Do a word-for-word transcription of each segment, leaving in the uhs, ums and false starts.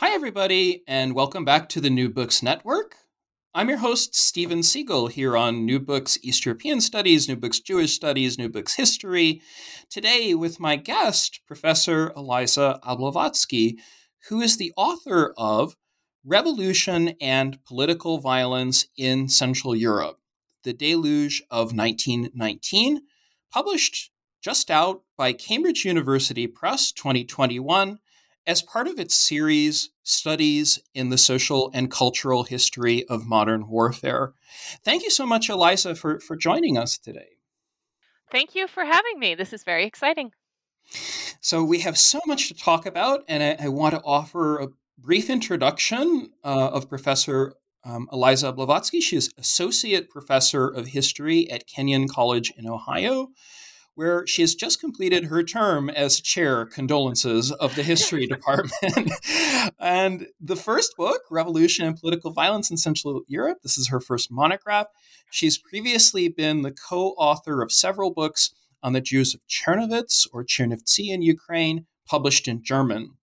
Hi, everybody, and welcome back to the New Books Network. I'm your host, Steven Siegel, here on New Books East European Studies, New Books Jewish Studies, New Books History. Today with my guest, Professor Eliza Ablovatsky, who is the author of Revolution and Political Violence in Central Europe, The Deluge of nineteen nineteen, published just out by Cambridge University Press twenty twenty-one, as part of its series, Studies in the Social and Cultural History of Modern Warfare. Thank you so much, Eliza, for, for joining us today. Thank you for having me. This is very exciting. So we have so much to talk about, and I, I want to offer a brief introduction uh, of Professor um, Eliza Ablovatsky. She is Associate Professor of History at Kenyon College in Ohio, where she has just completed her term as chair, condolences, of the history department. And the first book, Revolution and Political Violence in Central Europe, this is her first monograph. She's previously been the co-author of several books on the Jews of Chernivtsi or Chernivtsi in Ukraine, published in German.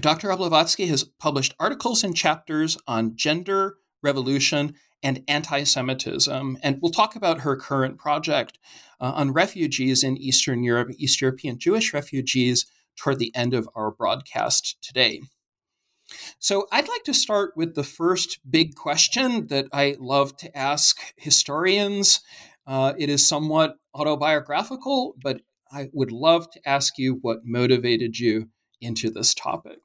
Doctor Ablovatsky has published articles and chapters on gender, revolution, and anti-Semitism. And we'll talk about her current project uh, on refugees in Eastern Europe, East European Jewish refugees, toward the end of our broadcast today. So I'd like to start with the first big question that I love to ask historians. Uh, it is somewhat autobiographical, but I would love to ask you what motivated you into this topic.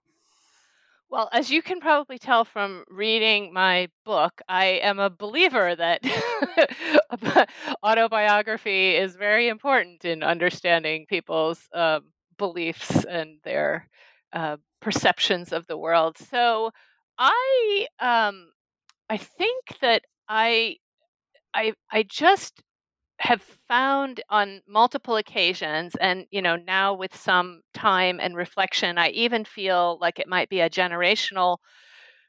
Well, as you can probably tell from reading my book, I am a believer that autobiography is very important in understanding people's uh, beliefs and their uh, perceptions of the world. So I um, I think that I, I I just have found on multiple occasions, and you know, now with some time and reflection, I even feel like it might be a generational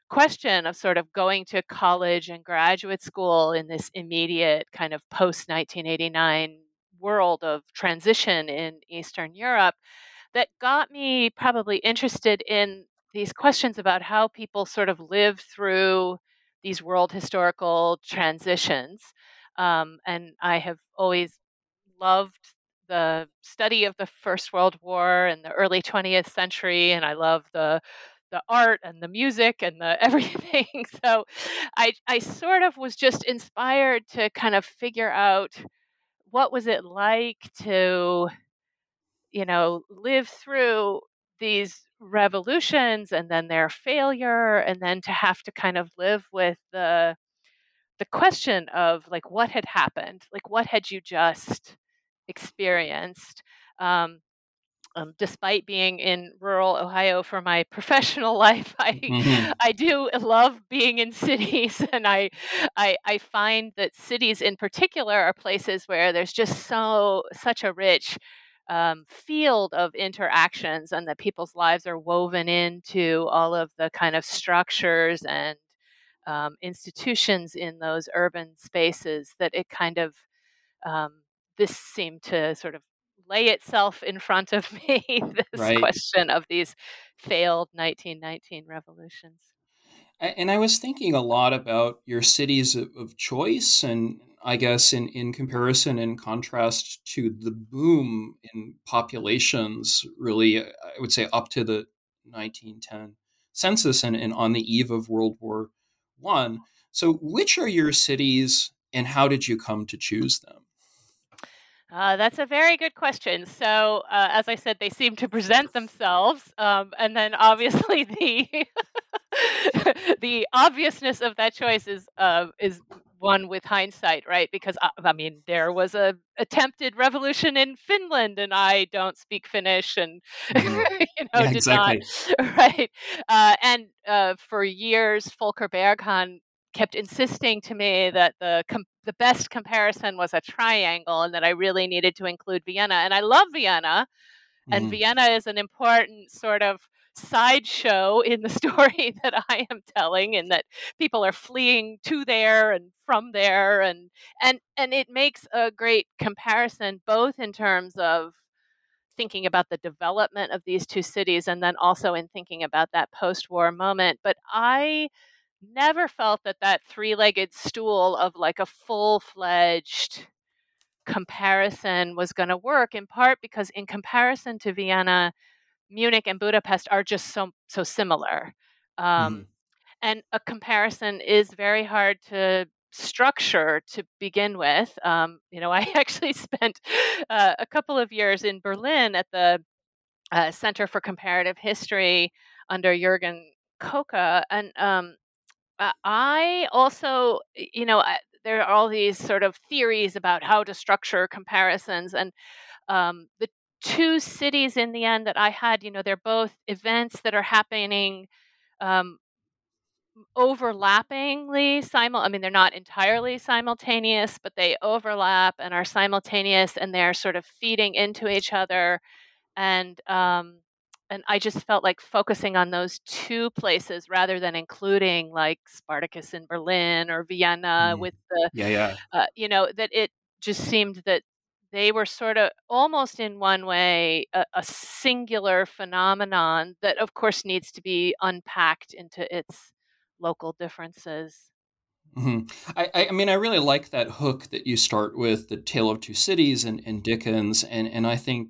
question of sort of going to college and graduate school in this immediate kind of post-nineteen eighty-nine world of transition in Eastern Europe that got me probably interested in these questions about how people sort of live through these world historical transitions. Um, and I have always loved the study of the First World War and the early twentieth century, and I love the the art and the music and the everything. So I I sort of was just inspired to kind of figure out what was it like to, you know, live through these revolutions and then their failure, and then to have to kind of live with the the question of like what had happened, like what had you just experienced? Um, um, despite being in rural Ohio for my professional life, I mm-hmm. I do love being in cities, and I, I I find that cities in particular are places where there's just so such a rich um, field of interactions, and that people's lives are woven into all of the kind of structures and Um, institutions in those urban spaces, that it kind of, um, this seemed to sort of lay itself in front of me, this right. question of these failed nineteen nineteen revolutions. And I was thinking a lot about your cities of, of choice, and I guess in, in comparison and contrast to the boom in populations, really, I would say up to the nineteen ten census and, and on the eve of World War One. So which are your cities and how did you come to choose them? Uh, that's a very good question. So, uh, as I said, they seem to present themselves, um, and then obviously the the obviousness of that choice is uh, is one with hindsight, right? Because I mean, there was a attempted revolution in Finland, and I don't speak Finnish, and mm-hmm. you know, yeah, did exactly. not right. Uh, and uh, for years, Volker Berghahn kept insisting to me that the com- the best comparison was a triangle and that I really needed to include Vienna. And I love Vienna. And mm-hmm. Vienna is an important sort of sideshow in the story that I am telling, in that people are fleeing to there and from there. And, and, and it makes a great comparison, both in terms of thinking about the development of these two cities and then also in thinking about that post-war moment. But I never felt that that three-legged stool of like a full-fledged comparison was going to work, in part because in comparison to Vienna, Munich and Budapest are just so so similar. Um, mm. And a comparison is very hard to structure to begin with. Um, you know, I actually spent uh, a couple of years in Berlin at the uh, Center for Comparative History under Jurgen Koka, and um, I also, you know, I, there are all these sort of theories about how to structure comparisons, and um, the two cities in the end that I had, you know, they're both events that are happening um, overlappingly, simul- I mean, they're not entirely simultaneous, but they overlap and are simultaneous, and they're sort of feeding into each other, and um And I just felt like focusing on those two places rather than including like Spartacus in Berlin or Vienna mm. with the, yeah, yeah. Uh, you know, that it just seemed that they were sort of almost in one way a, a singular phenomenon that, of course, needs to be unpacked into its local differences. Mm-hmm. I, I mean, I really like that hook that you start with, the Tale of Two Cities and, and Dickens. And, and I think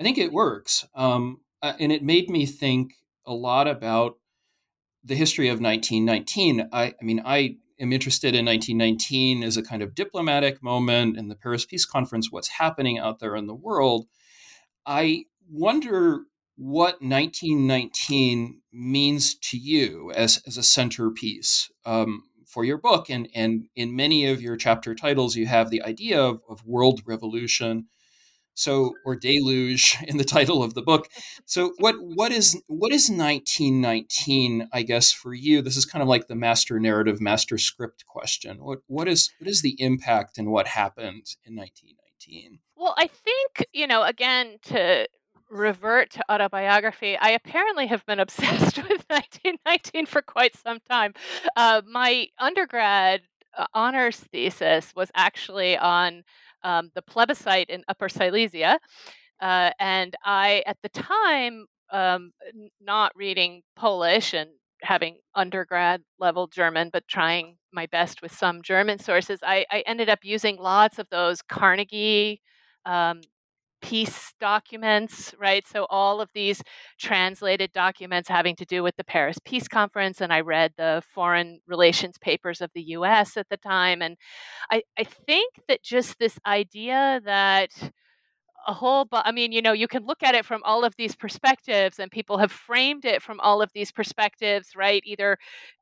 I think it works. Um, Uh, and it made me think a lot about the history of nineteen nineteen. I, I mean, I am interested in nineteen nineteen as a kind of diplomatic moment in the Paris Peace Conference, what's happening out there in the world. I wonder what nineteen nineteen means to you as, as a centerpiece um, for your book. And, and in many of your chapter titles, you have the idea of, of world revolution. So, or deluge in the title of the book. So what, what is, what is nineteen nineteen, I guess, for you? This is kind of like the master narrative, master script question. What, what is, what is the impact and what happened in nineteen nineteen? Well, I think, you know, again, to revert to autobiography, I apparently have been obsessed with nineteen nineteen for quite some time. Uh, my undergrad honors thesis was actually on Um, the plebiscite in Upper Silesia. Uh, and I, at the time, um, not reading Polish and having undergrad level German, but trying my best with some German sources, I, I ended up using lots of those Carnegie um, peace documents, right? So all of these translated documents having to do with the Paris Peace Conference. And I read the foreign relations papers of the U S at the time. And I, I think that just this idea that a whole, bu- I mean, you know, you can look at it from all of these perspectives and people have framed it from all of these perspectives, right? Either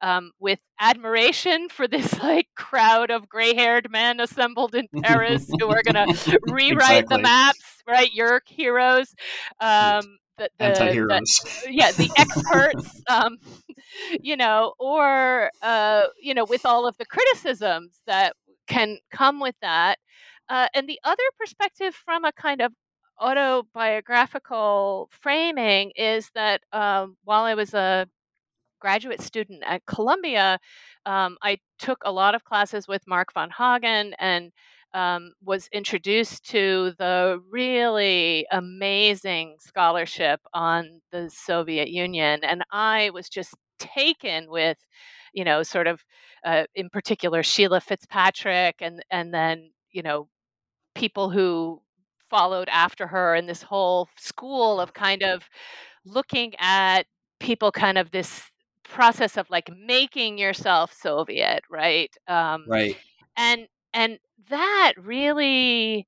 um, with admiration for this like crowd of gray-haired men assembled in Paris who are going to rewrite exactly. the maps, right? Your heroes. Um, the, the, Anti-heroes. The, yeah, the experts, um, you know, or, uh, you know, with all of the criticisms that can come with that. Uh, and the other perspective from a kind of autobiographical framing is that um, while I was a graduate student at Columbia, um, I took a lot of classes with Mark von Hagen and um, was introduced to the really amazing scholarship on the Soviet Union. And I was just taken with, you know, sort of uh, in particular, Sheila Fitzpatrick and, and then, you know, people who followed after her and this whole school of kind of looking at people kind of this process of like making yourself Soviet, right? Um, right. And and that really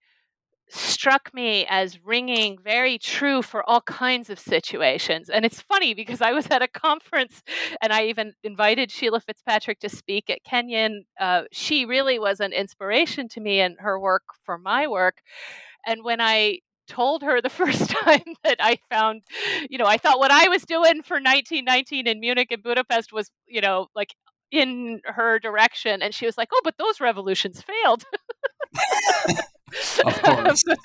struck me as ringing very true for all kinds of situations. And it's funny because I was at a conference and I even invited Sheila Fitzpatrick to speak at Kenyon. Uh, she really was an inspiration to me and her work for my work. And when I told her the first time that I found, you know, I thought what I was doing for nineteen nineteen in Munich and Budapest was, you know, like in her direction. And she was like, oh, but those revolutions failed. Of course. um,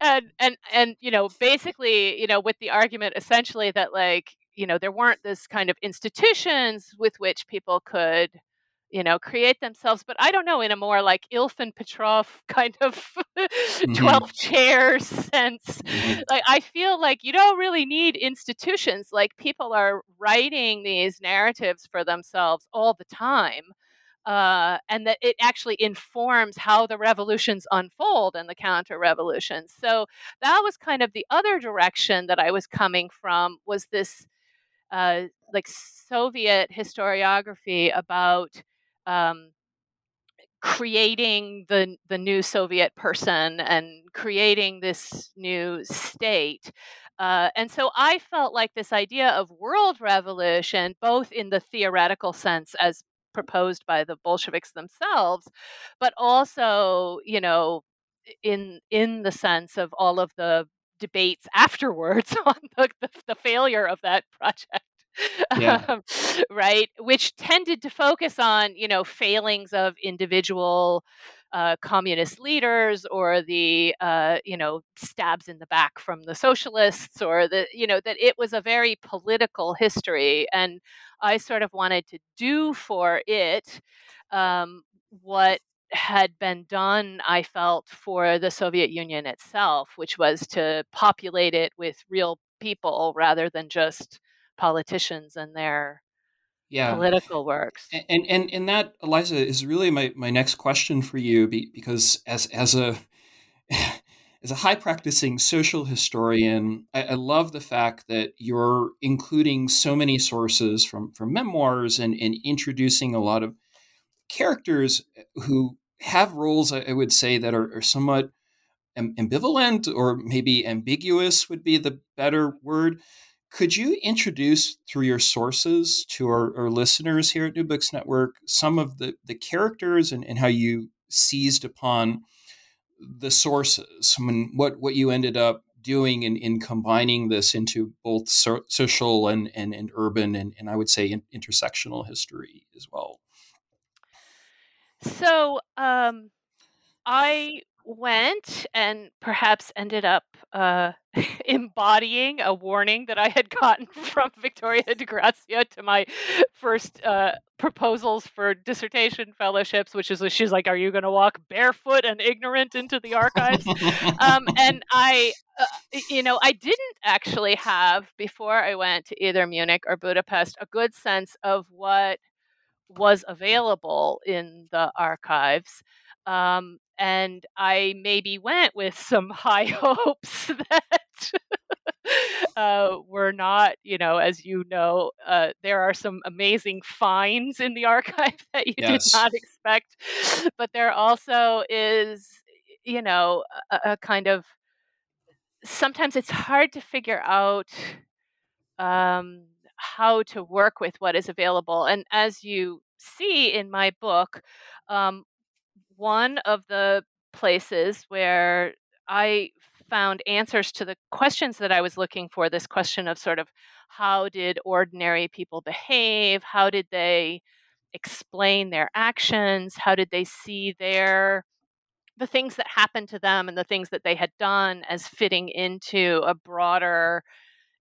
and, and, and, you know, basically, you know, with the argument essentially that like, you know, there weren't this kind of institutions with which people could, you know, create themselves, but I don't know, in a more like Ilf and Petrov kind of twelve mm-hmm. chair sense. Mm-hmm. Like, I feel like you don't really need institutions. Like, people are writing these narratives for themselves all the time. Uh, and that it actually informs how the revolutions unfold and the counter-revolutions. So that was kind of the other direction that I was coming from, was this uh, like Soviet historiography about um, creating the the new Soviet person and creating this new state. Uh, and so I felt like this idea of world revolution, both in the theoretical sense as proposed by the Bolsheviks themselves, but also, you know, in in the sense of all of the debates afterwards on the, the, the failure of that project, yeah. um, right? Which tended to focus on, you know, failings of individual uh, communist leaders, or the, uh, you know, stabs in the back from the socialists, or the, you know, that it was a very political history. And I sort of wanted to do for it um, what had been done, I felt, for the Soviet Union itself, which was to populate it with real people rather than just politicians and their yeah. political works. And and and that, Eliza, is really my, my next question for you, because as as a as a high practicing social historian, I, I love the fact that you're including so many sources from, from memoirs and, and introducing a lot of characters who have roles, I would say, that are, are somewhat ambivalent, or maybe ambiguous would be the better word. Could you introduce through your sources to our, our listeners here at New Books Network some of the, the characters and, and how you seized upon the sources? I mean, what, what you ended up doing in, in combining this into both so, social and, and, and urban and, and I would say in, intersectional history as well. So um, I went and perhaps ended up uh, embodying a warning that I had gotten from Victoria de Grazia to my first uh, proposals for dissertation fellowships, which is, she's like, are you going to walk barefoot and ignorant into the archives? um, and I, uh, you know, I didn't actually have, before I went to either Munich or Budapest, a good sense of what was available in the archives. Um, and I maybe went with some high hopes that uh, were not, you know, as you know, uh, there are some amazing finds in the archive that you yes. did not expect. But there also is, you know, a, a kind of, sometimes it's hard to figure out um, how to work with what is available. And as you see in my book, um, one of the places where I found answers to the questions that I was looking for, this question of sort of how did ordinary people behave? How did they explain their actions? How did they see their the things that happened to them and the things that they had done as fitting into a broader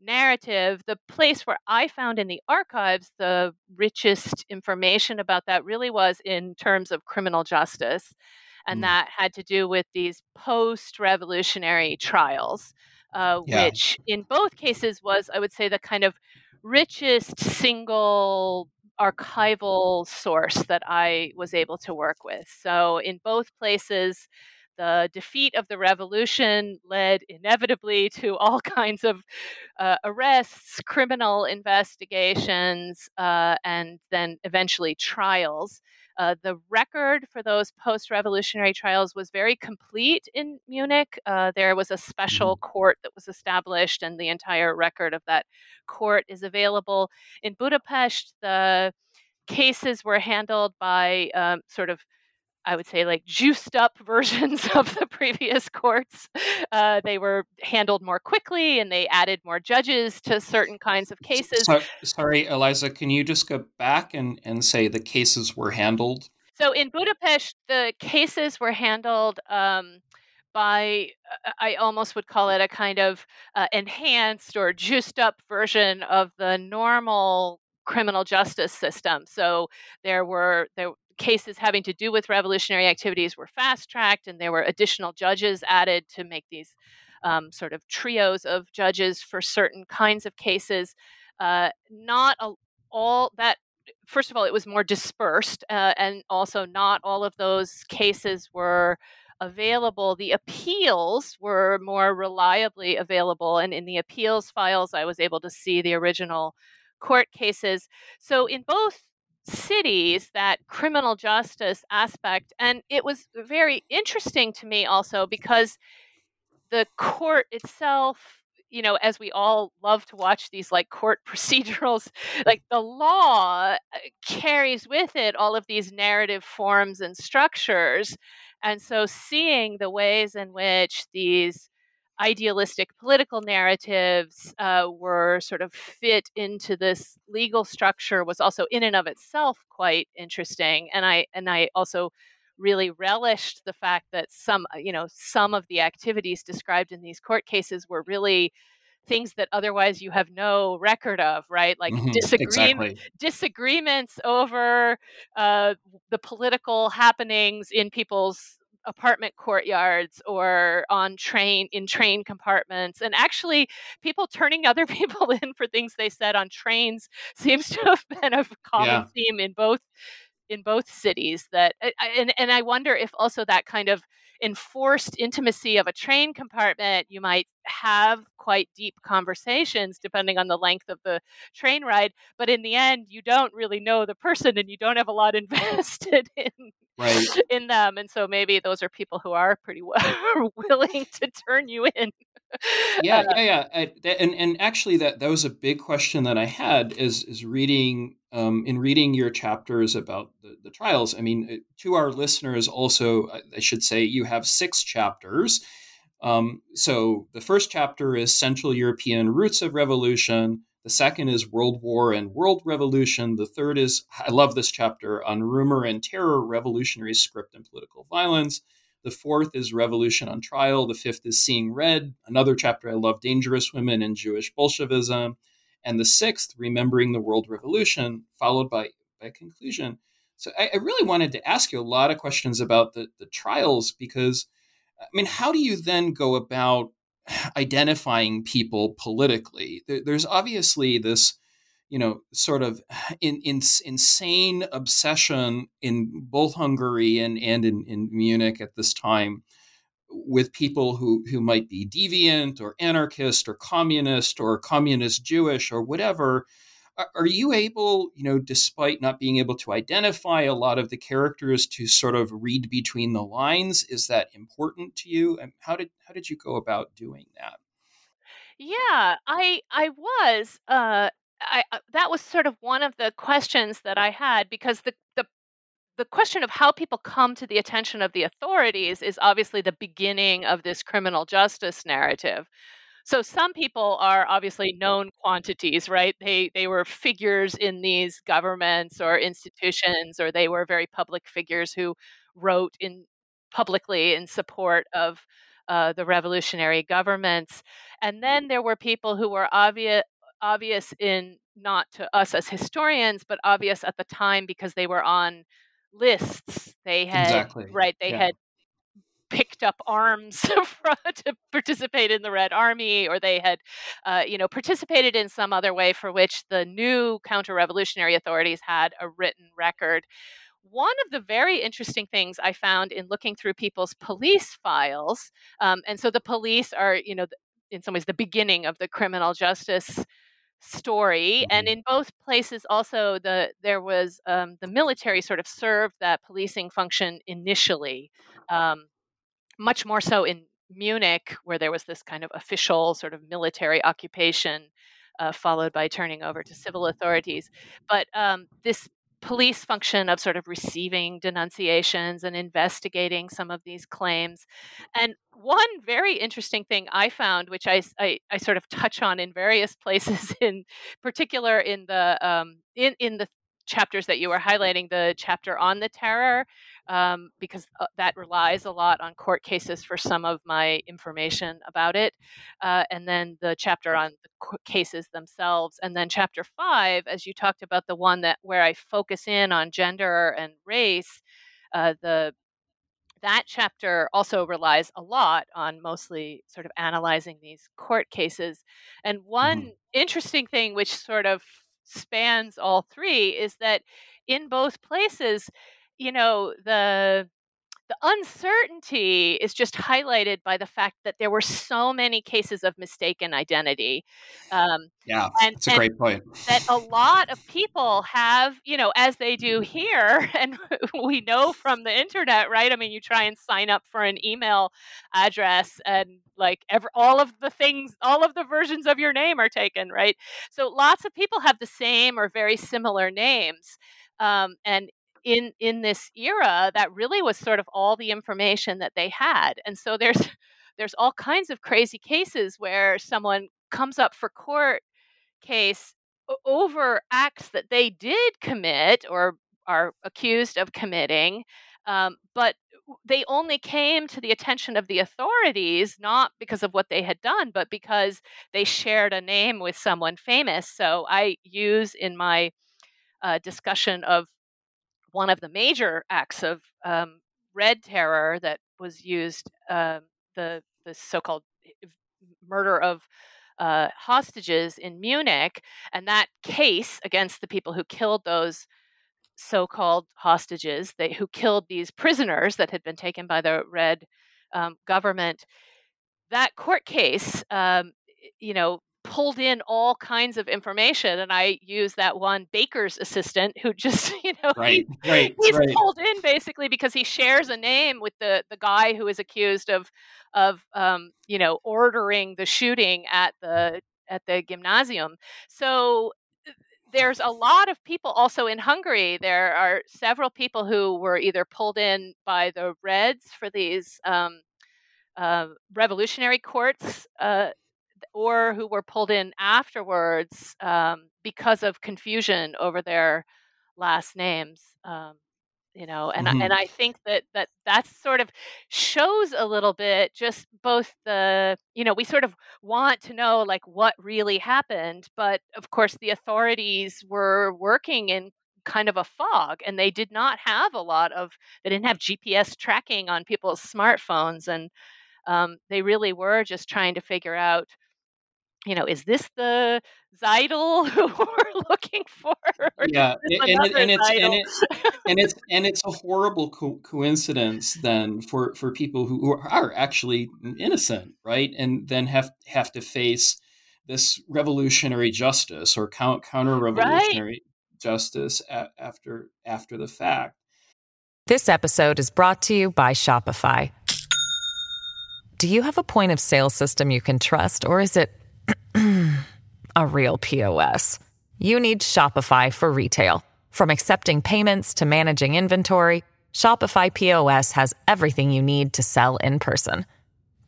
narrative? The place where I found in the archives the richest information about that really was in terms of criminal justice. And mm. that had to do with these post-revolutionary trials, uh, yeah. which in both cases was, I would say, the kind of richest single archival source that I was able to work with. So in both places, the defeat of the revolution led inevitably to all kinds of uh, arrests, criminal investigations, uh, and then eventually trials. Uh, the record for those post-revolutionary trials was very complete in Munich. Uh, there was a special court that was established, and the entire record of that court is available. In Budapest, the cases were handled by um, sort of, I would say, like juiced up versions of the previous courts. Uh, they were handled more quickly, and they added more judges to certain kinds of cases. So, sorry, Eliza, can you just go back and, and say the cases were handled? So in Budapest, the cases were handled um, by, I almost would call it a kind of uh, enhanced or juiced up version of the normal criminal justice system. So there were there cases having to do with revolutionary activities were fast-tracked, and there were additional judges added to make these um, sort of trios of judges for certain kinds of cases. Uh, not a, all that, first of all, it was more dispersed, uh, and also not all of those cases were available. The appeals were more reliably available, and in the appeals files, I was able to see the original court cases. So in both cities, that criminal justice aspect, and it was very interesting to me also because the court itself, you know, as we all love to watch these like court procedurals, like the law carries with it all of these narrative forms and structures. And so seeing the ways in which these idealistic political narratives uh, were sort of fit into this legal structure was also in and of itself quite interesting. And I and I also really relished the fact that some, you know, some of the activities described in these court cases were really things that otherwise you have no record of, right? Like mm-hmm, disagreement, exactly. disagreements over uh, the political happenings in people's apartment courtyards or on train in train compartments, and actually people turning other people in for things they said on trains seems to have been a common yeah. theme in both in both cities. That and and I wonder if also that kind of enforced intimacy of a train compartment, you might have quite deep conversations depending on the length of the train ride, but in the end you don't really know the person and you don't have a lot invested in Right. in them. And so maybe those are people who are pretty well willing to turn you in. yeah, yeah, yeah. I, and and actually, that that was a big question that I had is is reading um, in reading your chapters about the, the trials. I mean, to our listeners, also I should say you have six chapters. Um, so the first chapter is Central European Roots of Revolution. The second is World War and World Revolution. The third is, I love this chapter, on Rumor and Terror, Revolutionary Script and Political Violence. The fourth is Revolution on Trial. The fifth is Seeing Red, another chapter I love, Dangerous Women and Jewish Bolshevism. And the sixth, Remembering the World Revolution, followed by by conclusion. So I, I really wanted to ask you a lot of questions about the, the trials, because, I mean, how do you then go about identifying people politically? There's obviously this, you know, sort of in, in, insane obsession in both Hungary and, and in, in Munich at this time with people who, who might be deviant or anarchist or communist or communist Jewish or whatever. Are you able, you know, despite not being able to identify a lot of the characters, to sort of read between the lines? Is that important to you? And how did how did you go about doing that? Yeah, I I was uh, I that was sort of one of the questions that I had, because the the the question of how people come to the attention of the authorities is obviously the beginning of this criminal justice narrative. So some people are obviously known quantities, right? They they were figures in these governments or institutions, or they were very public figures who wrote in publicly in support of uh, the revolutionary governments. And then there were people who were obvious obvious in, not to us as historians, but obvious at the time because they were on lists. They had exactly. right. They yeah. had. picked up arms to participate in the Red Army, or they had, uh, you know, participated in some other way for which the new counter-revolutionary authorities had a written record. One of the very interesting things I found in looking through people's police files, um, and so the police are, you know, in some ways the beginning of the criminal justice story, and in both places also the there was um, the military sort of served that policing function initially, um, much more so in Munich, where there was this kind of official sort of military occupation, uh, followed by turning over to civil authorities. But um, this police function of sort of receiving denunciations and investigating some of these claims. And one very interesting thing I found, which I, I, I sort of touch on in various places, in particular in the um, in in the chapters that you were highlighting, the chapter on the terror, um, because that relies a lot on court cases for some of my information about it, uh, and then the chapter on the cases themselves, and then chapter five, as you talked about, the one that where I focus in on gender and race, uh, the that chapter also relies a lot on mostly sort of analyzing these court cases. And one mm-hmm. interesting thing which sort of spans all three is that in both places, you know, the the uncertainty is just highlighted by the fact that there were so many cases of mistaken identity. Um, yeah, and, that's a great point. That a lot of people have, you know, as they do here, and we know from the internet, right? I mean, you try and sign up for an email address and like every, all of the things, all of the versions of your name are taken, right? So lots of people have the same or very similar names. Um, and In in this era, that really was sort of all the information that they had, and so there's there's all kinds of crazy cases where someone comes up for court case over acts that they did commit or are accused of committing, um, but they only came to the attention of the authorities not because of what they had done, but because they shared a name with someone famous. So I use in my uh, discussion of one of the major acts of um, Red Terror that was used, uh, the the so-called murder of uh, hostages in Munich, and that case against the people who killed those so-called hostages, they, who killed these prisoners that had been taken by the Red um, government, that court case, um, you know, pulled in all kinds of information. And I use that one baker's assistant who just, you know, right, he, right, he's right. pulled in basically because he shares a name with the, the guy who is accused of, of um, you know, ordering the shooting at the, at the gymnasium. So there's a lot of people also in Hungary. There are several people who were either pulled in by the Reds for these um, uh, revolutionary courts, uh, or who were pulled in afterwards um, because of confusion over their last names, um, you know, and mm-hmm. and I think that that that sort of shows a little bit just both the, you know, we sort of want to know like what really happened, but of course the authorities were working in kind of a fog, and they did not have a lot of, they didn't have G P S tracking on people's smartphones, and um, they really were just trying to figure out, you know, is this the Zeidel who we're looking for? Yeah, and, and, and, it's, and, it, and it's and it's a horrible co- coincidence then for, for people who, who are actually innocent, right? And then have have to face this revolutionary justice or counter-revolutionary right. justice a- after after the fact. This episode is brought to you by Shopify. Do you have a point of sale system you can trust, or is it a real P O S? You need Shopify for retail. From accepting payments to managing inventory, Shopify P O S has everything you need to sell in person.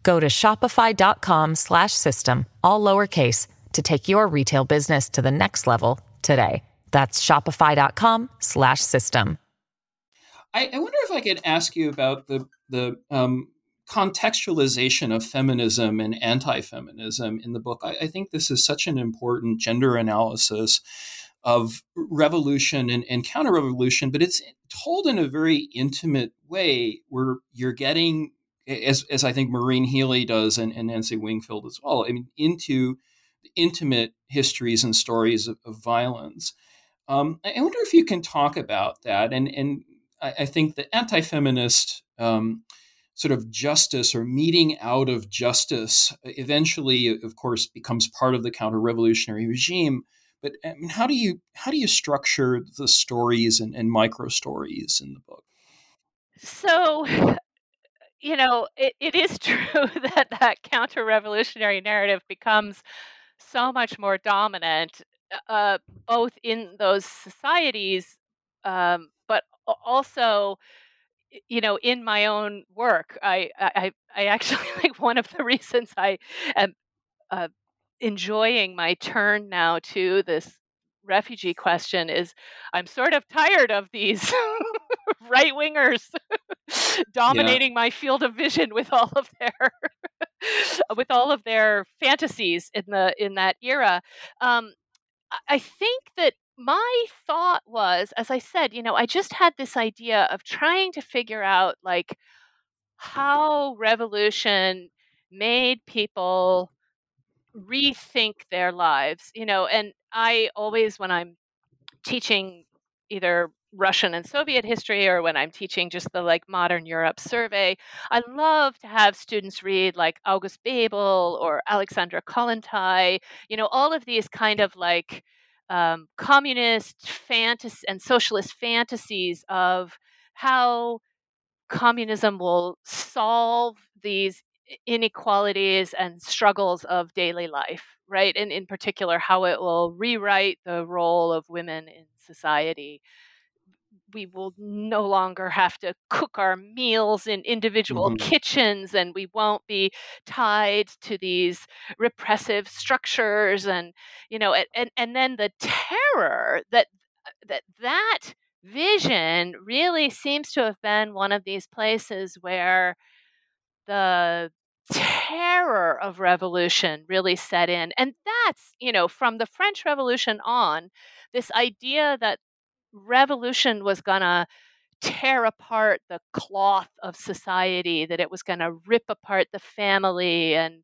Go to shopify.com slash system, all lowercase, to take your retail business to the next level today. That's shopify.com slash system. I, I wonder if I could ask you about the the um contextualization of feminism and anti-feminism in the book. I, I think this is such an important gender analysis of revolution and, and counter-revolution, but it's told in a very intimate way where you're getting, as, as I think Maureen Healy does and, and Nancy Wingfield as well, I mean, into intimate histories and stories of, of violence. Um, I wonder if you can talk about that and, and I, I think the anti-feminist um, sort of justice or meeting out of justice eventually, of course, becomes part of the counter-revolutionary regime. But I mean, how do you how do you structure the stories and, and micro stories in the book? So, you know, it, it is true that that counter-revolutionary narrative becomes so much more dominant, uh, both in those societies, um, but also, you know, in my own work. I I, I actually like one of the reasons I am Uh, enjoying my turn now to this refugee question is I'm sort of tired of these right-wingers dominating yeah. my field of vision with all of their with all of their fantasies in the in that era. Um, I think that my thought was, as I said, you know, I just had this idea of trying to figure out like how revolution made people rethink their lives, you know, and I always, when I'm teaching either Russian and Soviet history or when I'm teaching just the like modern Europe survey, I love to have students read like August Bebel or Alexandra Kollontai, you know, all of these kind of like um, communist fantasy and socialist fantasies of how communism will solve these inequalities and struggles of daily life, right? And in particular, how it will rewrite the role of women in society. We will no longer have to cook our meals in individual mm-hmm. kitchens, and we won't be tied to these repressive structures. And, you know, and, and then the terror that that that vision really seems to have been one of these places where the terror of revolution really set in. And that's, you know, from the French Revolution on, this idea that revolution was going to tear apart the cloth of society, that it was going to rip apart the family, and,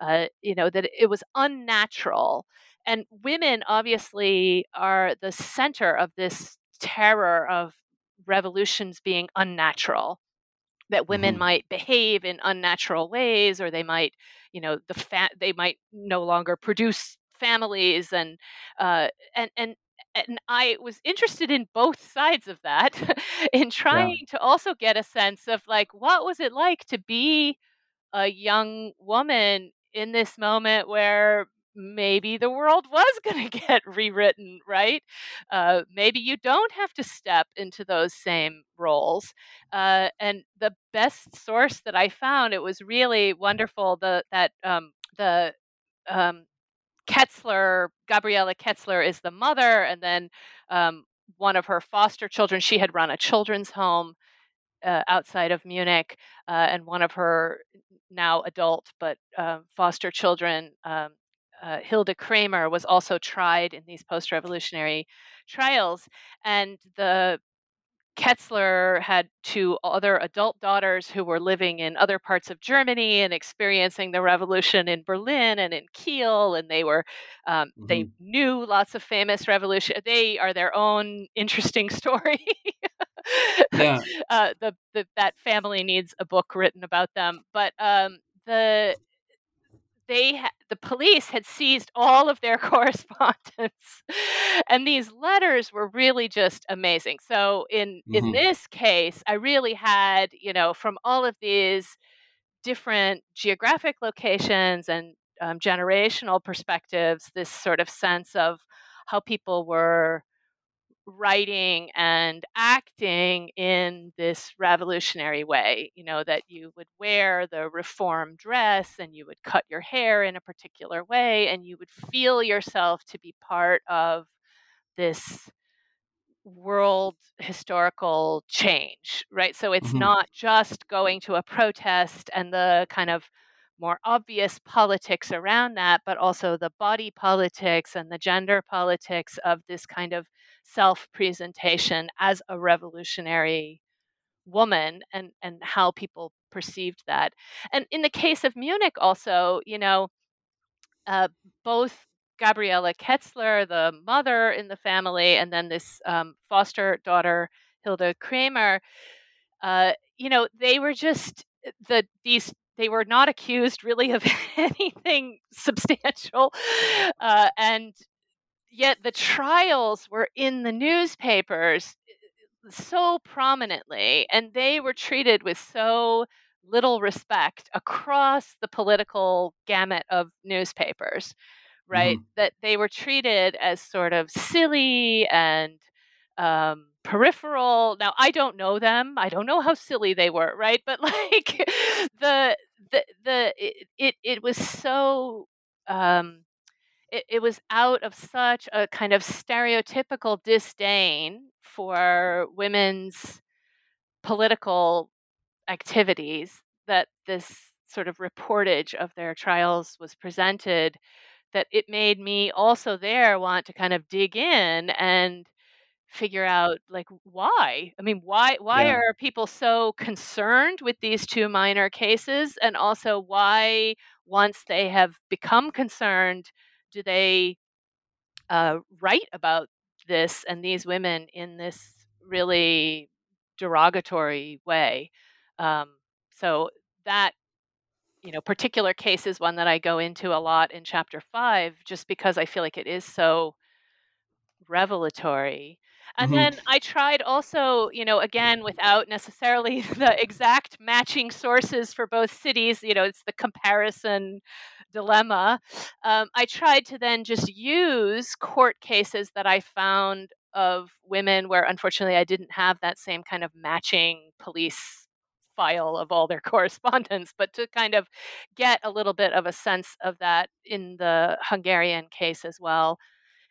uh, you know, that it was unnatural. And women obviously are the center of this terror of revolutions being unnatural, that women mm-hmm. might behave in unnatural ways, or they might, you know, the fa- they might no longer produce families. And, uh, and, and, and I was interested in both sides of that in trying yeah. to also get a sense of like, what was it like to be a young woman in this moment where maybe the world was going to get rewritten, right? Uh, maybe you don't have to step into those same roles. Uh, and the best source that I found, it was really wonderful, the, that um, the um, Ketzler, Gabriella Ketzler is the mother, and then um, one of her foster children, she had run a children's home Uh, outside of Munich, uh, and one of her now adult but uh, foster children, um, Uh, Hilda Kramer, was also tried in these post-revolutionary trials. And the Ketzler had two other adult daughters who were living in other parts of Germany and experiencing the revolution in Berlin and in Kiel. And they were, um, mm-hmm. they knew lots of famous revolution. They are their own interesting story. yeah. uh, the, the, that family needs a book written about them. But um, the... They ha- the police had seized all of their correspondence, and these letters were really just amazing. So in, mm-hmm. in this case, I really had, you know, from all of these different geographic locations and um, generational perspectives, this sort of sense of how people were writing and acting in this revolutionary way, you know, that you would wear the reform dress and you would cut your hair in a particular way and you would feel yourself to be part of this world historical change, right? So it's mm-hmm. not just going to a protest and the kind of more obvious politics around that, but also the body politics and the gender politics of this kind of self-presentation as a revolutionary woman, and, and how people perceived that. And in the case of Munich also, you know, uh, both Gabriella Ketzler, the mother in the family, and then this um, foster daughter, Hilda Kramer, uh, you know, they were just the these. They were not accused really of anything substantial, uh, and yet the trials were in the newspapers so prominently, and they were treated with so little respect across the political gamut of newspapers, right? Mm. That they were treated as sort of silly and um, peripheral. Now, I don't know them. I don't know how silly they were, right? But like the the the it it was so um, it, it was out of such a kind of stereotypical disdain for women's political activities that this sort of reportage of their trials was presented, that it made me also there want to kind of dig in and figure out, like, why? I mean, why why yeah. are people so concerned with these two minor cases? And also, why, once they have become concerned, do they uh, write about this and these women in this really derogatory way? Um, so that, you know, particular case is one that I go into a lot in chapter five, just because I feel like it is so revelatory. And mm-hmm. then I tried also, you know, again, without necessarily the exact matching sources for both cities, you know, it's the comparison dilemma. Um, I tried to then just use court cases that I found of women where, unfortunately, I didn't have that same kind of matching police file of all their correspondence, but to kind of get a little bit of a sense of that in the Hungarian case as well.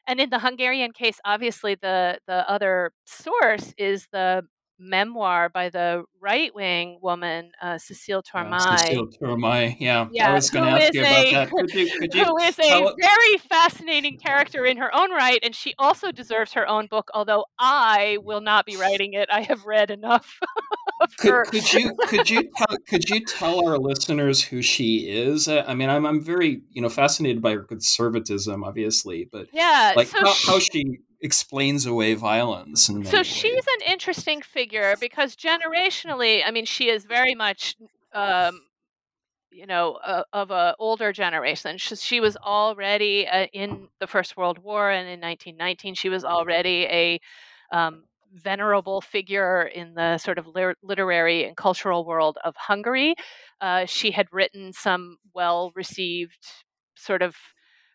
And in the Hungarian case, obviously, the, the other source is the memoir by the right-wing woman, uh, Cecile Tourmai. Uh, Cecile Tourmai, yeah. yeah. I was going to ask you about a, that. Could you, could you who is a very fascinating character in her own right, and she also deserves her own book, although I will not be writing it. I have read enough of could, her. Could you, could, you tell, could you tell our listeners who she is? I mean, I'm I'm very you know fascinated by her conservatism, obviously, but yeah, like so how, she, how she... explains away violence. In so she's ways. An interesting figure because generationally, I mean, she is very much, um, you know, uh, of an older generation. She, she was already uh, in the First World War, and in nineteen nineteen, she was already a um, venerable figure in the sort of lir- literary and cultural world of Hungary. Uh, she had written some well-received sort of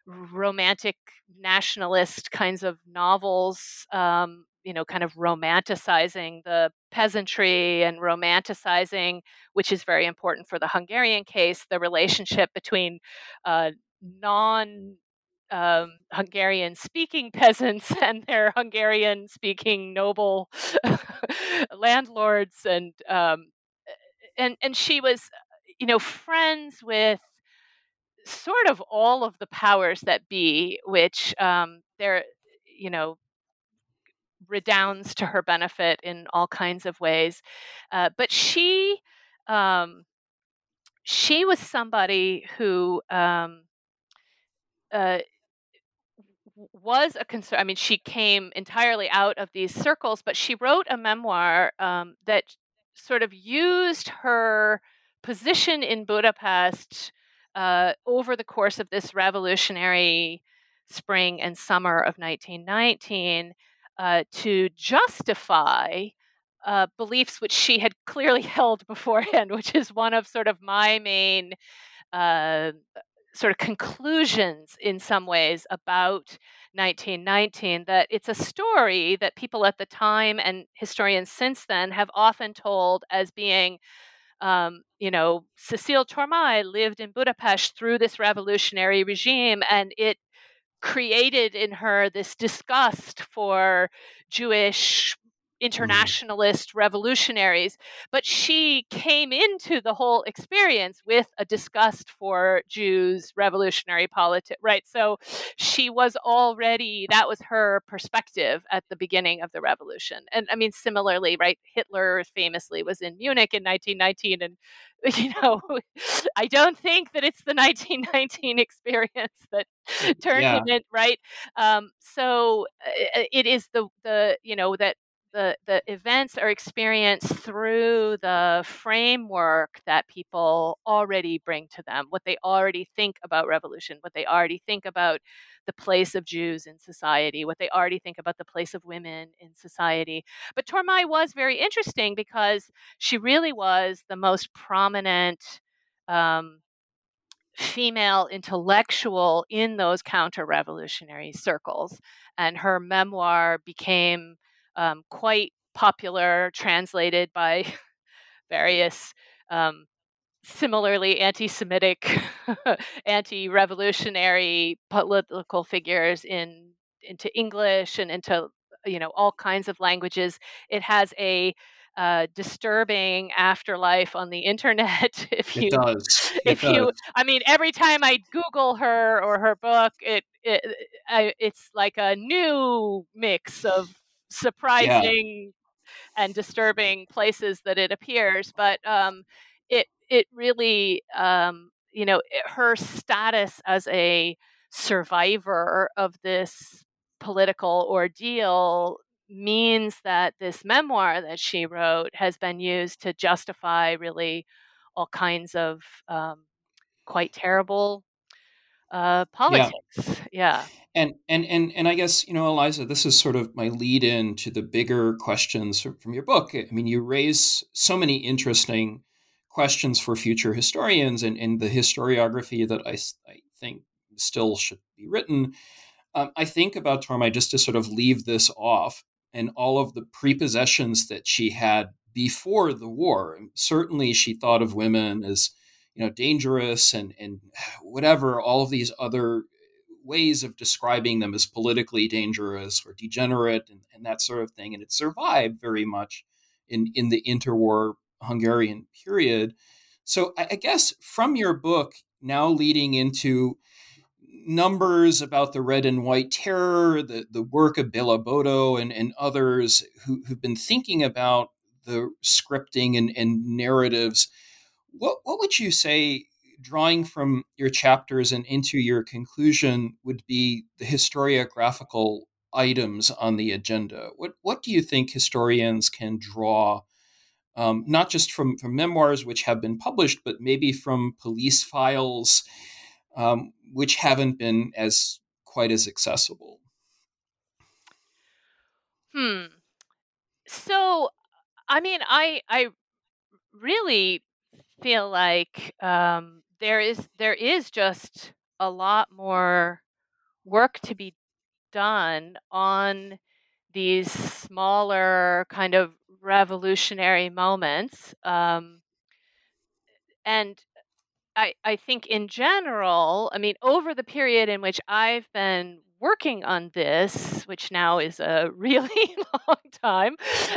romantic nationalist kinds of novels, um, you know, kind of romanticizing the peasantry and romanticizing, which is very important for the Hungarian case, the relationship between uh, non um, Hungarian speaking peasants and their Hungarian speaking noble landlords. And, um, and, and she was, you know, friends with sort of all of the powers that be, which um, they're, you know, redounds to her benefit in all kinds of ways. Uh, but she, um, she was somebody who um, uh, was a concern. I mean, she came entirely out of these circles, but she wrote a memoir um, that sort of used her position in Budapest Uh, over the course of this revolutionary spring and summer of nineteen nineteen uh, to justify uh, beliefs which she had clearly held beforehand, which is one of sort of my main uh, sort of conclusions in some ways about nineteen nineteen, that it's a story that people at the time and historians since then have often told as being Um, you know, Cecile Tourmai lived in Budapest through this revolutionary regime, and it created in her this disgust for Jewish internationalist revolutionaries. But she came into the whole experience with a disgust for Jews, revolutionary politics, right? So she was already, that was her perspective at the beginning of the revolution. And I mean, similarly, right, Hitler famously was in Munich in nineteen nineteen. And, you know, I don't think that it's the nineteen nineteen experience that turned yeah. him in, right? Um, so it is the, the, you know, that the, the events are experienced through the framework that people already bring to them, what they already think about revolution, what they already think about the place of Jews in society, what they already think about the place of women in society. But Tourmai was very interesting because she really was the most prominent um, female intellectual in those counter-revolutionary circles. And her memoir became um, quite popular, translated by various um, similarly anti-Semitic, anti-revolutionary political figures in into English and into, you know, all kinds of languages. It has a Uh, disturbing afterlife on the internet. If you, it does. It if does. you, I mean, every time I Google her or her book, it, it I, it's like a new mix of surprising yeah. and disturbing places that it appears. But um, it it really, um, you know, it, her status as a survivor of this political ordeal means that this memoir that she wrote has been used to justify really all kinds of um, quite terrible uh, politics. Yeah. yeah. And and and and I guess, you know, Eliza, this is sort of my lead in to the bigger questions from your book. I mean, you raise so many interesting questions for future historians and, and the historiography that I, I think still should be written. Um, I think about Tourmai, just to sort of leave this off, and all of the prepossessions that she had before the war. And certainly she thought of women as, you know, dangerous and, and whatever, all of these other ways of describing them as politically dangerous or degenerate and, and that sort of thing. And it survived very much in, in the interwar Hungarian period. So I, I guess from your book, now leading into numbers about the red and white terror, the, the work of Bela Bodo and, and others who, who've been thinking about the scripting and, and narratives, what, what would you say, drawing from your chapters and into your conclusion, would be the historiographical items on the agenda? What, what do you think historians can draw, um, not just from, from memoirs which have been published, but maybe from police files, Um, which haven't been as quite as accessible? Hmm. So, I mean, I I really feel like um, there is there is just a lot more work to be done on these smaller kind of revolutionary moments, um, and. I, I think in general, I mean, over the period in which I've been working on this, which now is a really long time,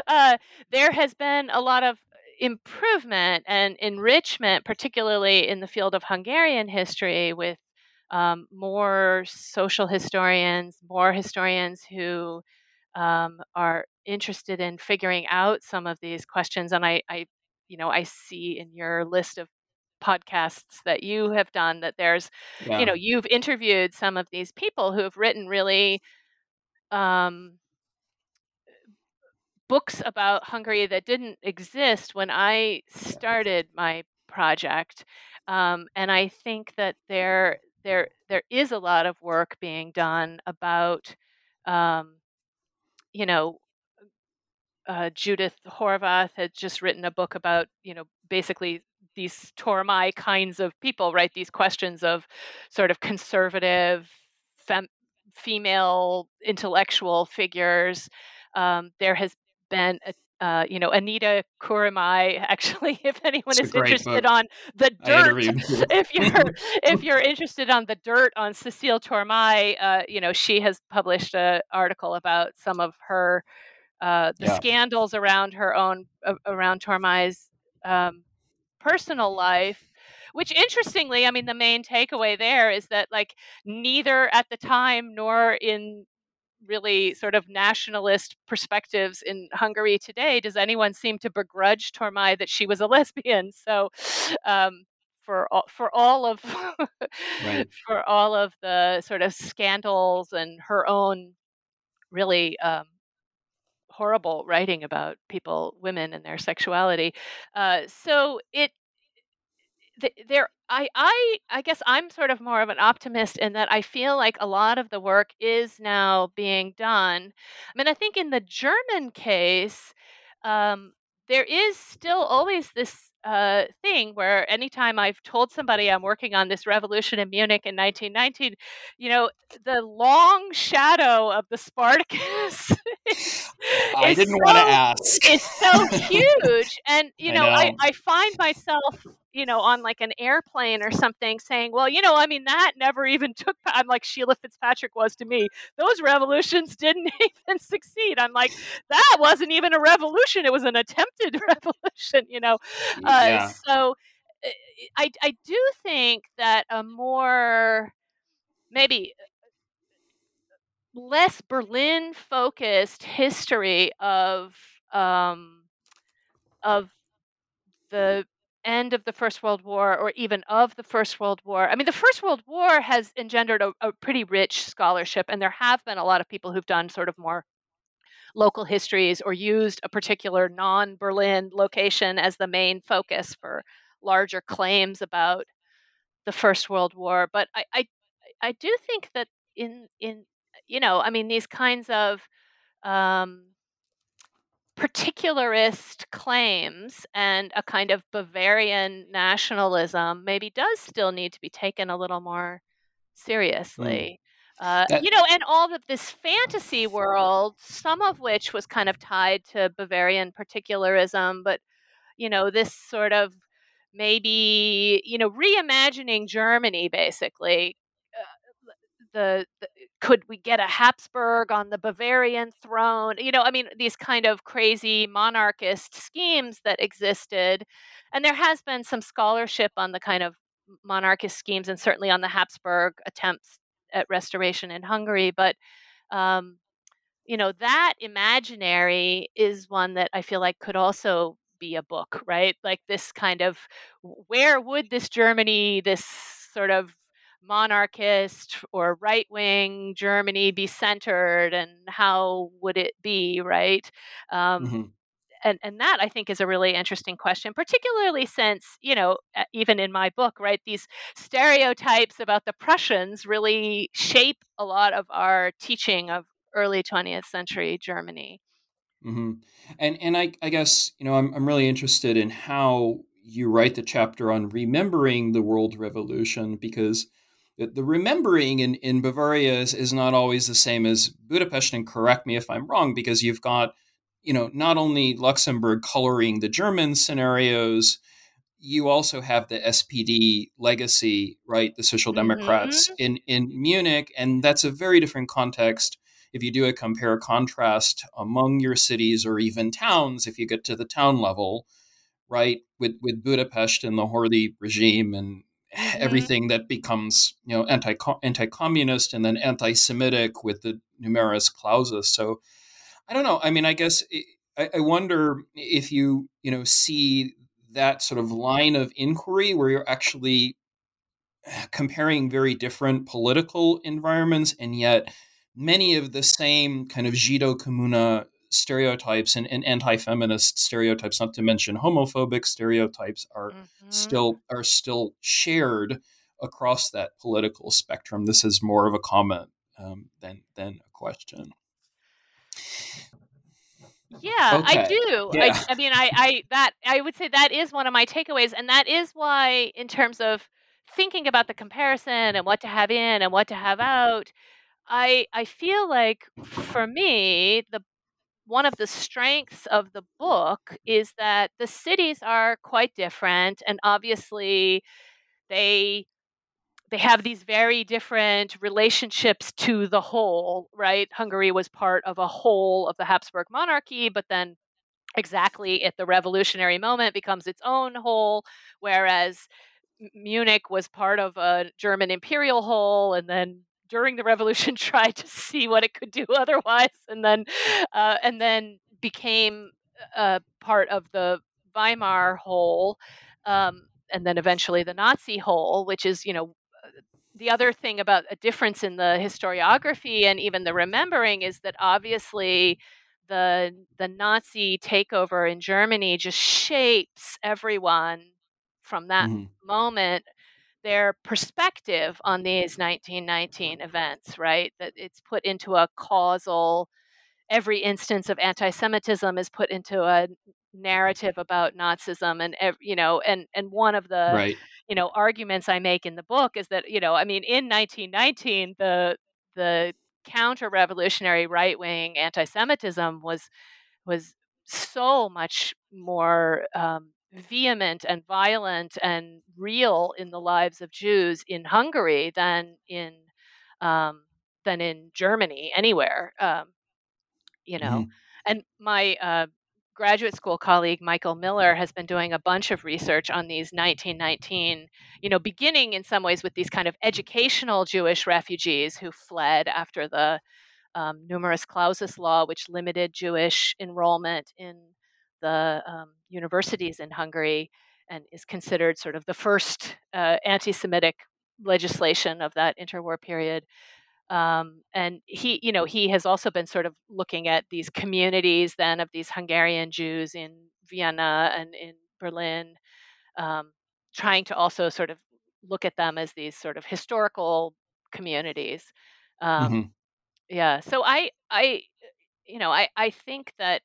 uh, there has been a lot of improvement and enrichment, particularly in the field of Hungarian history, with um, more social historians, more historians who um, are interested in figuring out some of these questions. And I, I you know, I see in your list of podcasts that you have done that there's, yeah. you know, you've interviewed some of these people who have written really um, books about Hungary that didn't exist when I started my project. Um, and I think that there, there, there is a lot of work being done about, um, you know, uh, Judith Horvath had just written a book about, you know, basically these Tourmai kinds of people, right? These questions of sort of conservative fem- female intellectual figures. Um, there has been, a, uh, you know, Anita Kurumai. Actually, if anyone it's is interested book. on the dirt, if you're if you're interested on the dirt on Cecile Tourmai, uh, you know, she has published an article about some of her uh, the yeah. scandals around her own uh, around Tourmai's. Um, personal life, which interestingly, I mean, the main takeaway there is that, like, neither at the time nor in really sort of nationalist perspectives in Hungary today does anyone seem to begrudge Tourmai that she was a lesbian. So um, for all, for all of right. for all of the sort of scandals and her own really um, horrible writing about people, women, and their sexuality. Uh, so it, there, I, I, I guess I'm sort of more of an optimist in that I feel like a lot of the work is now being done. I mean, I think in the German case, um, there is still always this uh, thing where anytime I've told somebody I'm working on this revolution in Munich in nineteen nineteen, you know, the long shadow of the Spartacus. is, I is didn't so, want to ask. It's so huge. And, you know, I, know. I, I find myself, you know, on like an airplane or something saying, well, you know, I mean, that never even took, pa- I'm like Sheila Fitzpatrick was to me. Those revolutions didn't even succeed. I'm like, that wasn't even a revolution. It was an attempted revolution, you know. Uh, yeah. So I, I do think that a more, maybe less Berlin focused history of, um, of the, end of the First World War, or even of the First World War. I mean, the First World War has engendered a, a pretty rich scholarship, and there have been a lot of people who've done sort of more local histories or used a particular non-Berlin location as the main focus for larger claims about the First World War. But I, I, I do think that in, in, you know, I mean, these kinds of um, particularist claims and a kind of Bavarian nationalism maybe does still need to be taken a little more seriously. Mm. Uh, that... You know, and all of this fantasy world, some of which was kind of tied to Bavarian particularism, but, you know, this sort of maybe, you know, reimagining Germany, basically. The, the, could we get a Habsburg on the Bavarian throne? You know, I mean, these kind of crazy monarchist schemes that existed. And there has been some scholarship on the kind of monarchist schemes and certainly on the Habsburg attempts at restoration in Hungary. But, um, you know, that imaginary is one that I feel like could also be a book, right? Like this kind of, where would this Germany, this sort of monarchist or right-wing Germany be centered, and how would it be, right? Um, mm-hmm. and, and that, I think, is a really interesting question, particularly since, you know, even in my book, right, these stereotypes about the Prussians really shape a lot of our teaching of early twentieth century Germany. Mm-hmm. And and I, I guess, you know, I'm I'm really interested in how you write the chapter on remembering the World Revolution, because the remembering in, in Bavaria is, is not always the same as Budapest, and correct me if I'm wrong, because you've got, you know, not only Luxembourg coloring the German scenarios, you also have the S P D legacy, right? The Social Democrats mm-hmm. in, in Munich. And that's a very different context. If you do a compare contrast among your cities or even towns, if you get to the town level, right? With, with Budapest and the Horthy regime and, Mm-hmm. everything that becomes, you know, anti anti-communist and then anti-Semitic with the numerous clauses. So I don't know. I mean, I guess it, I, I wonder if you, you know, see that sort of line of inquiry where you're actually comparing very different political environments and yet many of the same kind of Jiddo Kommuna stereotypes and, and anti-feminist stereotypes, not to mention homophobic stereotypes, are mm-hmm. still are still shared across that political spectrum. This is more of a comment um, than than a question. Yeah, okay. I do. Yeah. I, I mean, I, I that I would say that is one of my takeaways, and that is why, in terms of thinking about the comparison and what to have in and what to have out, I I feel like for me the one of the strengths of the book is that the cities are quite different, and obviously they they have these very different relationships to the whole, right? Hungary was part of a whole of the Habsburg monarchy, but then exactly at the revolutionary moment becomes its own whole, whereas Munich was part of a German imperial whole, and then during the revolution tried to see what it could do otherwise, and then uh, and then became uh, part of the Weimar whole, um, and then eventually the Nazi whole, which is, you know, the other thing about a difference in the historiography and even the remembering is that obviously the the Nazi takeover in Germany just shapes everyone from that mm-hmm. moment, their perspective on these nineteen nineteen events, right? That it's put into a causal, every instance of anti-Semitism is put into a narrative about Nazism, and you know, and and one of the right. you know arguments I make in the book is that you know, I mean, in nineteen nineteen, the the counter-revolutionary right-wing anti-Semitism was was so much more um, vehement and violent and real in the lives of Jews in Hungary than in um, than in Germany anywhere, um, you know. Mm. And my uh, graduate school colleague, Michael Miller, has been doing a bunch of research on these nineteen nineteen, you know, beginning in some ways with these kind of educational Jewish refugees who fled after the um, numerous clausus law, which limited Jewish enrollment in the um, universities in Hungary and is considered sort of the first uh, anti-Semitic legislation of that interwar period. Um, and he, you know, he has also been sort of looking at these communities then of these Hungarian Jews in Vienna and in Berlin, um, trying to also sort of look at them as these sort of historical communities. Um, mm-hmm. Yeah. So I, I, you know, I, I think that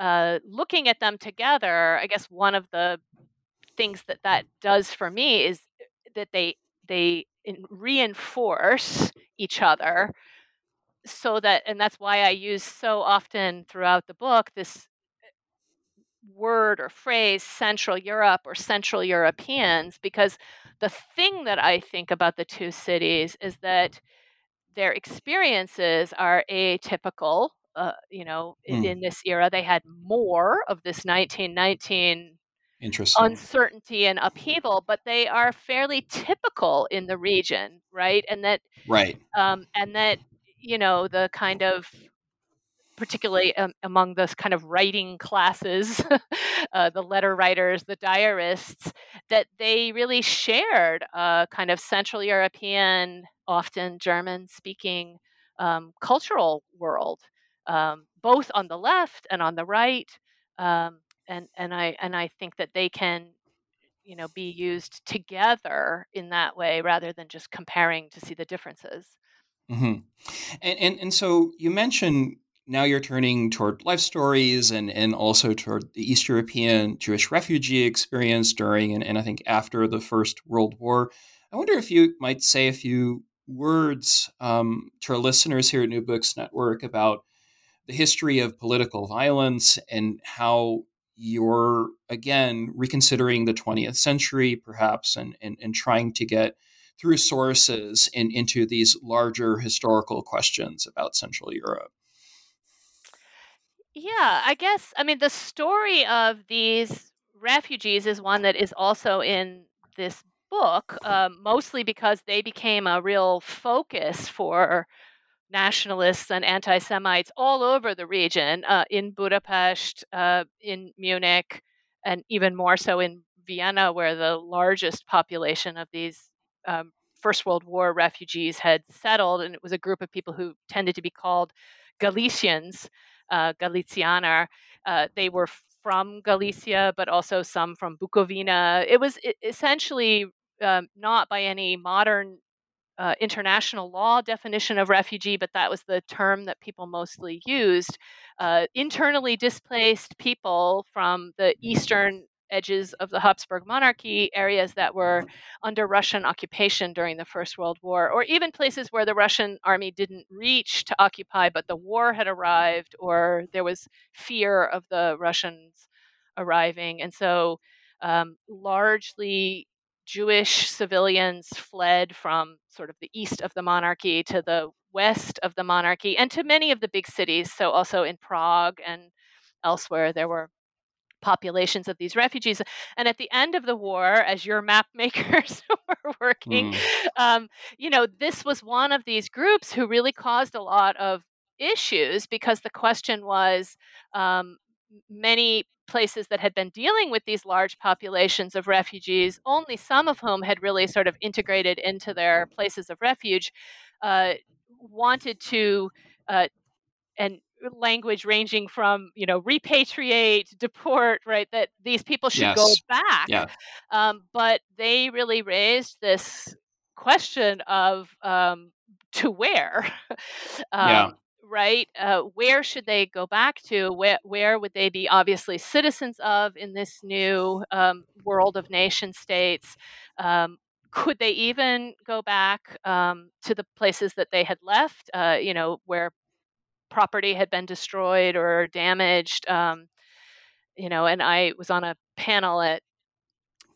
uh, looking at them together, I guess one of the things that that does for me is that they, they reinforce each other, so that, and that's why I use so often throughout the book this word or phrase Central Europe or Central Europeans, because the thing that I think about the two cities is that their experiences are atypical. Uh, you know, mm. in, in this era, they had more of this nineteen nineteen uncertainty and upheaval, but they are fairly typical in the region, right? And that, right. Um, and that, you know, the kind of, particularly um, among those kind of writing classes, uh, the letter writers, the diarists, that they really shared a kind of Central European, often German-speaking um, cultural world, um, both on the left and on the right. Um, And and I and I think that they can, you know, be used together in that way rather than just comparing to see the differences. Mm-hmm. And, and and so you mentioned now you're turning toward life stories and, and also toward the East European Jewish refugee experience during and, and I think after the First World War. I wonder if you might say a few words um, to our listeners here at New Books Network about the history of political violence and how you're, again, reconsidering the twentieth century, perhaps, and, and, and trying to get through sources and into these larger historical questions about Central Europe. Yeah, I guess, I mean, the story of these refugees is one that is also in this book, uh, mostly because they became a real focus for nationalists and anti-Semites all over the region, uh, in Budapest, uh, in Munich, and even more so in Vienna, where the largest population of these um, First World War refugees had settled. And it was a group of people who tended to be called Galicians, uh, Galicianer. Uh, they were from Galicia, but also some from Bukovina. It was essentially um, not by any modern Uh, international law definition of refugee, but that was the term that people mostly used. Uh, internally displaced people from the eastern edges of the Habsburg monarchy, areas that were under Russian occupation during the First World War, or even places where the Russian army didn't reach to occupy, but the war had arrived, or there was fear of the Russians arriving. And so um, largely Jewish civilians fled from sort of the east of the monarchy to the west of the monarchy and to many of the big cities. So also in Prague and elsewhere, there were populations of these refugees. And at the end of the war, as your map makers were working, mm. um, you know, this was one of these groups who really caused a lot of issues because the question was um, many places that had been dealing with these large populations of refugees, only some of whom had really sort of integrated into their places of refuge, uh, wanted to uh, and language ranging from, you know, repatriate, deport, right, that these people should yes. go back. Yeah. Um, but they really raised this question of um, to where, um, yeah. right? Uh, where should they go back to? Where, where would they be obviously citizens of in this new um, world of nation states? Um, Could they even go back um, to the places that they had left, uh, you know, where property had been destroyed or damaged? Um, you know, and I was on a panel at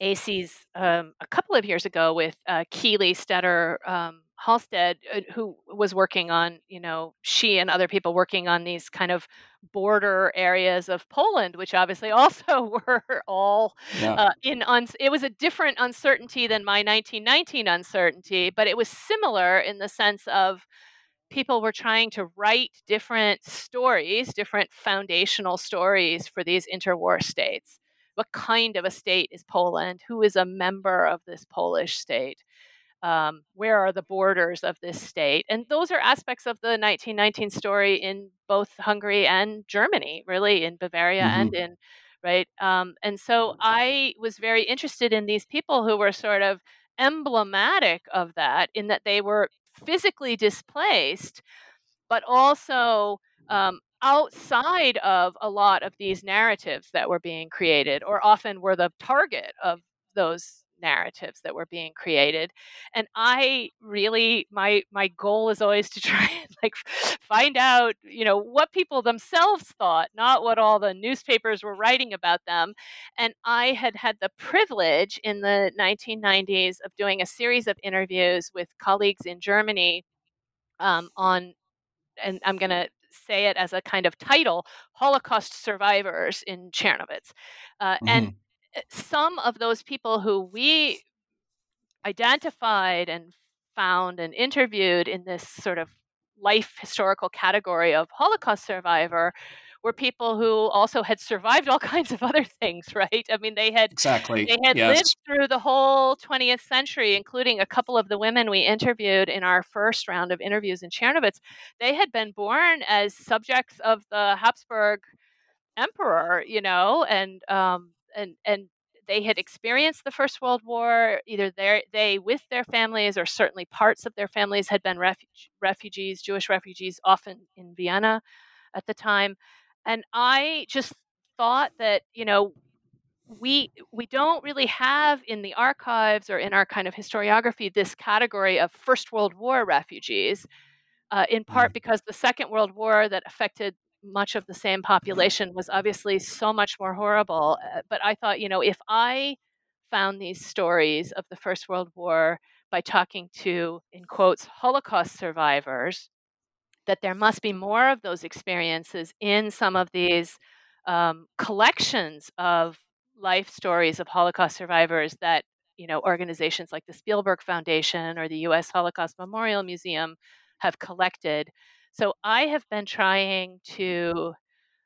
A C S um, a couple of years ago with uh, Keeley Stetter, um, Halstead, who was working on, you know, she and other people working on these kind of border areas of Poland, which obviously also were all yeah. uh, in, un- it was a different uncertainty than my nineteen nineteen uncertainty, but it was similar in the sense of people were trying to write different stories, different foundational stories for these interwar states. What kind of a state is Poland? Who is a member of this Polish state? Um, where are the borders of this state? And those are aspects of the nineteen nineteen story in both Hungary and Germany, really, in Bavaria mm-hmm. and in, right? Um, and so I was very interested in these people who were sort of emblematic of that, in that they were physically displaced, but also um, outside of a lot of these narratives that were being created, or often were the target of those narratives that were being created. And I really, my my goal is always to try and like find out, you know, what people themselves thought, not what all the newspapers were writing about them. And I had had the privilege in the nineteen nineties of doing a series of interviews with colleagues in Germany um, on, and I'm going to say it as a kind of title, Holocaust survivors in Chernivtsi. Uh, mm-hmm. And some of those people who we identified and found and interviewed in this sort of life historical category of Holocaust survivor were people who also had survived all kinds of other things, right? I mean, they had exactly. they had yes. lived through the whole twentieth century, including a couple of the women we interviewed in our first round of interviews in Chernivtsi. They had been born as subjects of the Habsburg emperor, you know, and um, And and they had experienced the First World War, either they, they with their families or certainly parts of their families had been refu- refugees, Jewish refugees, often in Vienna at the time. And I just thought that, you know, we we don't really have in the archives or in our kind of historiography this category of First World War refugees, uh, in part because the Second World War that affected much of the same population was obviously so much more horrible. But I thought, you know, if I found these stories of the First World War by talking to, in quotes, Holocaust survivors, that there must be more of those experiences in some of these um, collections of life stories of Holocaust survivors that, you know, organizations like the Spielberg Foundation or the U S Holocaust Memorial Museum have collected. So I have been trying to,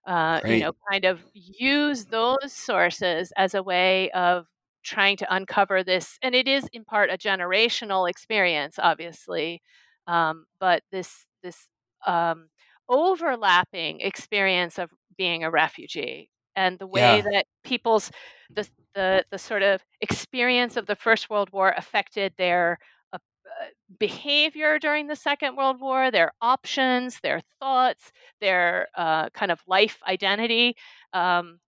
uh, you know, kind of use those sources as a way of trying to uncover this. And it is in part a generational experience, obviously, um, but this this um, overlapping experience of being a refugee and the way yeah. that people's, the, the the sort of experience of the First World War affected their behavior during the Second World War, their options, their thoughts, their uh, kind of life identity. Um,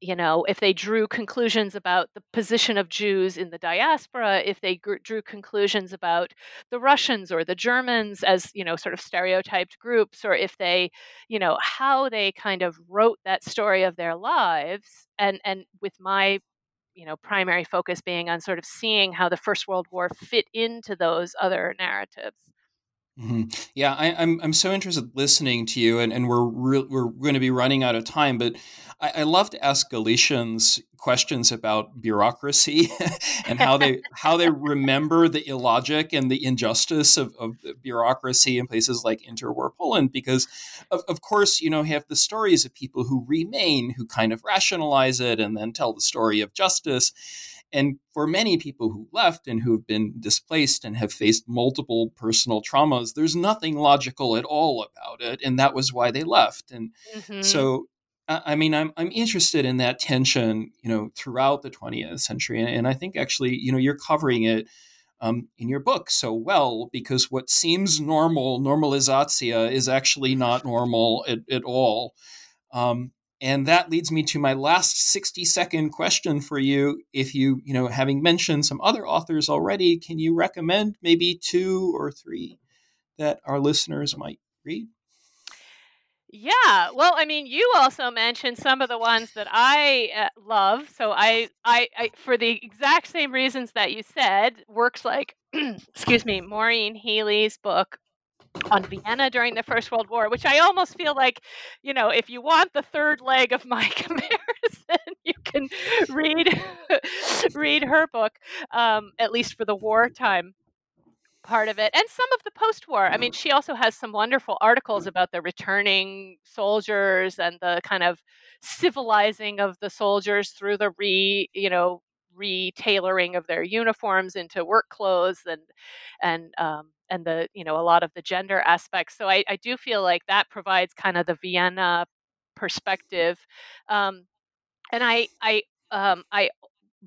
you know, if they drew conclusions about the position of Jews in the diaspora, if they gr- drew conclusions about the Russians or the Germans as, you know, sort of stereotyped groups, or if they, you know, how they kind of wrote that story of their lives. And, and with my you know, primary focus being on sort of seeing how the First World War fit into those other narratives. Mm-hmm. Yeah, I, I'm I'm so interested listening to you, and, and we're re- we're going to be running out of time, but I, I love to ask Galicians questions about bureaucracy and how they how they remember the illogic and the injustice of, of the bureaucracy in places like interwar Poland, because of, of course, you know, you have the stories of people who remain, who kind of rationalize it and then tell the story of justice. And for many people who left and who've been displaced and have faced multiple personal traumas, there's nothing logical at all about it. And that was why they left. And mm-hmm. so, I mean, I'm I'm interested in that tension, you know, throughout the twentieth century. And, and I think actually, you know, you're covering it um, in your book so well, because what seems normal, normalizatia, is actually not normal at, at all. Um, and that leads me to my last sixty second question for you. If you, you know, having mentioned some other authors already, can you recommend maybe two or three that our listeners might read? Yeah, well, I mean, you also mentioned some of the ones that I uh, love. So I, I, I, for the exact same reasons that you said, works like, excuse me, Maureen Healy's book on Vienna during the First World War, which I almost feel like, you know, if you want the third leg of my comparison, you can read read her book, um, at least for the wartime part of it, and some of the post-war. I mean, she also has some wonderful articles about the returning soldiers and the kind of civilizing of the soldiers through the re, you know, re-tailoring of their uniforms into work clothes and and um, and the, you know, a lot of the gender aspects. So I, I do feel like that provides kind of the Vienna perspective, um, and I I um, I.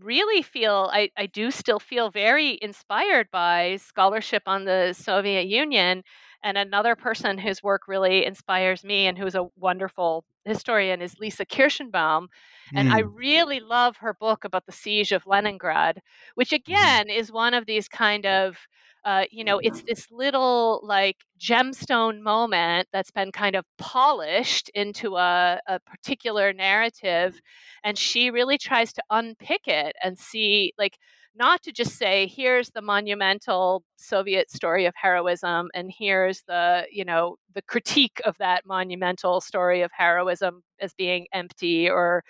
really feel, I, I do still feel very inspired by scholarship on the Soviet Union. And another person whose work really inspires me and who's a wonderful historian is Lisa Kirshenbaum. And mm. I really love her book about the siege of Leningrad, which again is one of these kind of, uh, you know, it's this little like gemstone moment that's been kind of polished into a, a particular narrative. And she really tries to unpick it and see, like, not to just say, here's the monumental Soviet story of heroism, and here's the, you know, the critique of that monumental story of heroism as being empty or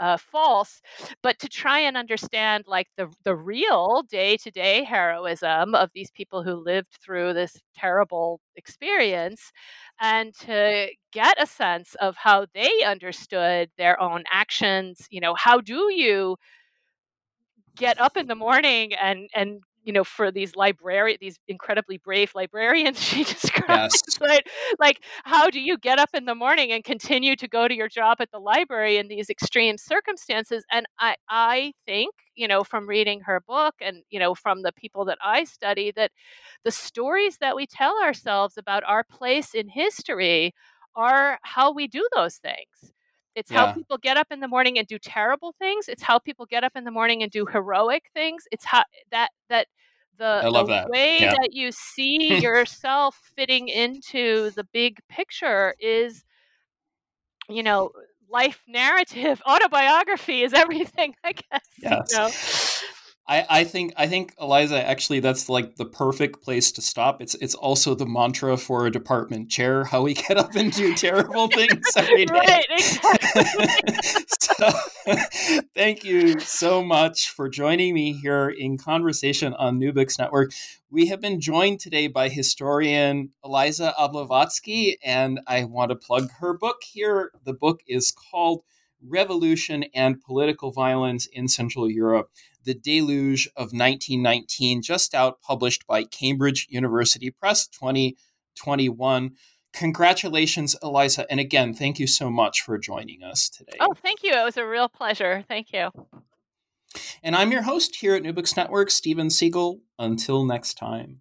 uh, false, but to try and understand like the, the real day-to-day heroism of these people who lived through this terrible experience, and to get a sense of how they understood their own actions. You know, how do you get up in the morning and, and, you know, for these library, these incredibly brave librarians she describes, yes. like, like, how do you get up in the morning and continue to go to your job at the library in these extreme circumstances? And I, I think, you know, from reading her book and, you know, from the people that I study, that the stories that we tell ourselves about our place in history are how we do those things. It's yeah. how people get up in the morning and do terrible things. It's how people get up in the morning and do heroic things. It's how that that the, the that. way yeah. that you see yourself fitting into the big picture is, you know, life narrative. Autobiography is everything, I guess. Yes. You know? I, I think I think Eliza, actually, that's like the perfect place to stop. It's it's also the mantra for a department chair: how we get up and do terrible things every day. Right, exactly. So, thank you so much for joining me here in conversation on New Books Network. We have been joined today by historian Eliza Ablovatsky, and I want to plug her book here. The book is called Revolution and Political Violence in Central Europe: The Deluge of nineteen nineteen, just out, published by Cambridge University Press, twenty twenty-one. Congratulations, Eliza. And again, thank you so much for joining us today. Oh, thank you. It was a real pleasure. Thank you. And I'm your host here at New Books Network, Steven Siegel. Until next time.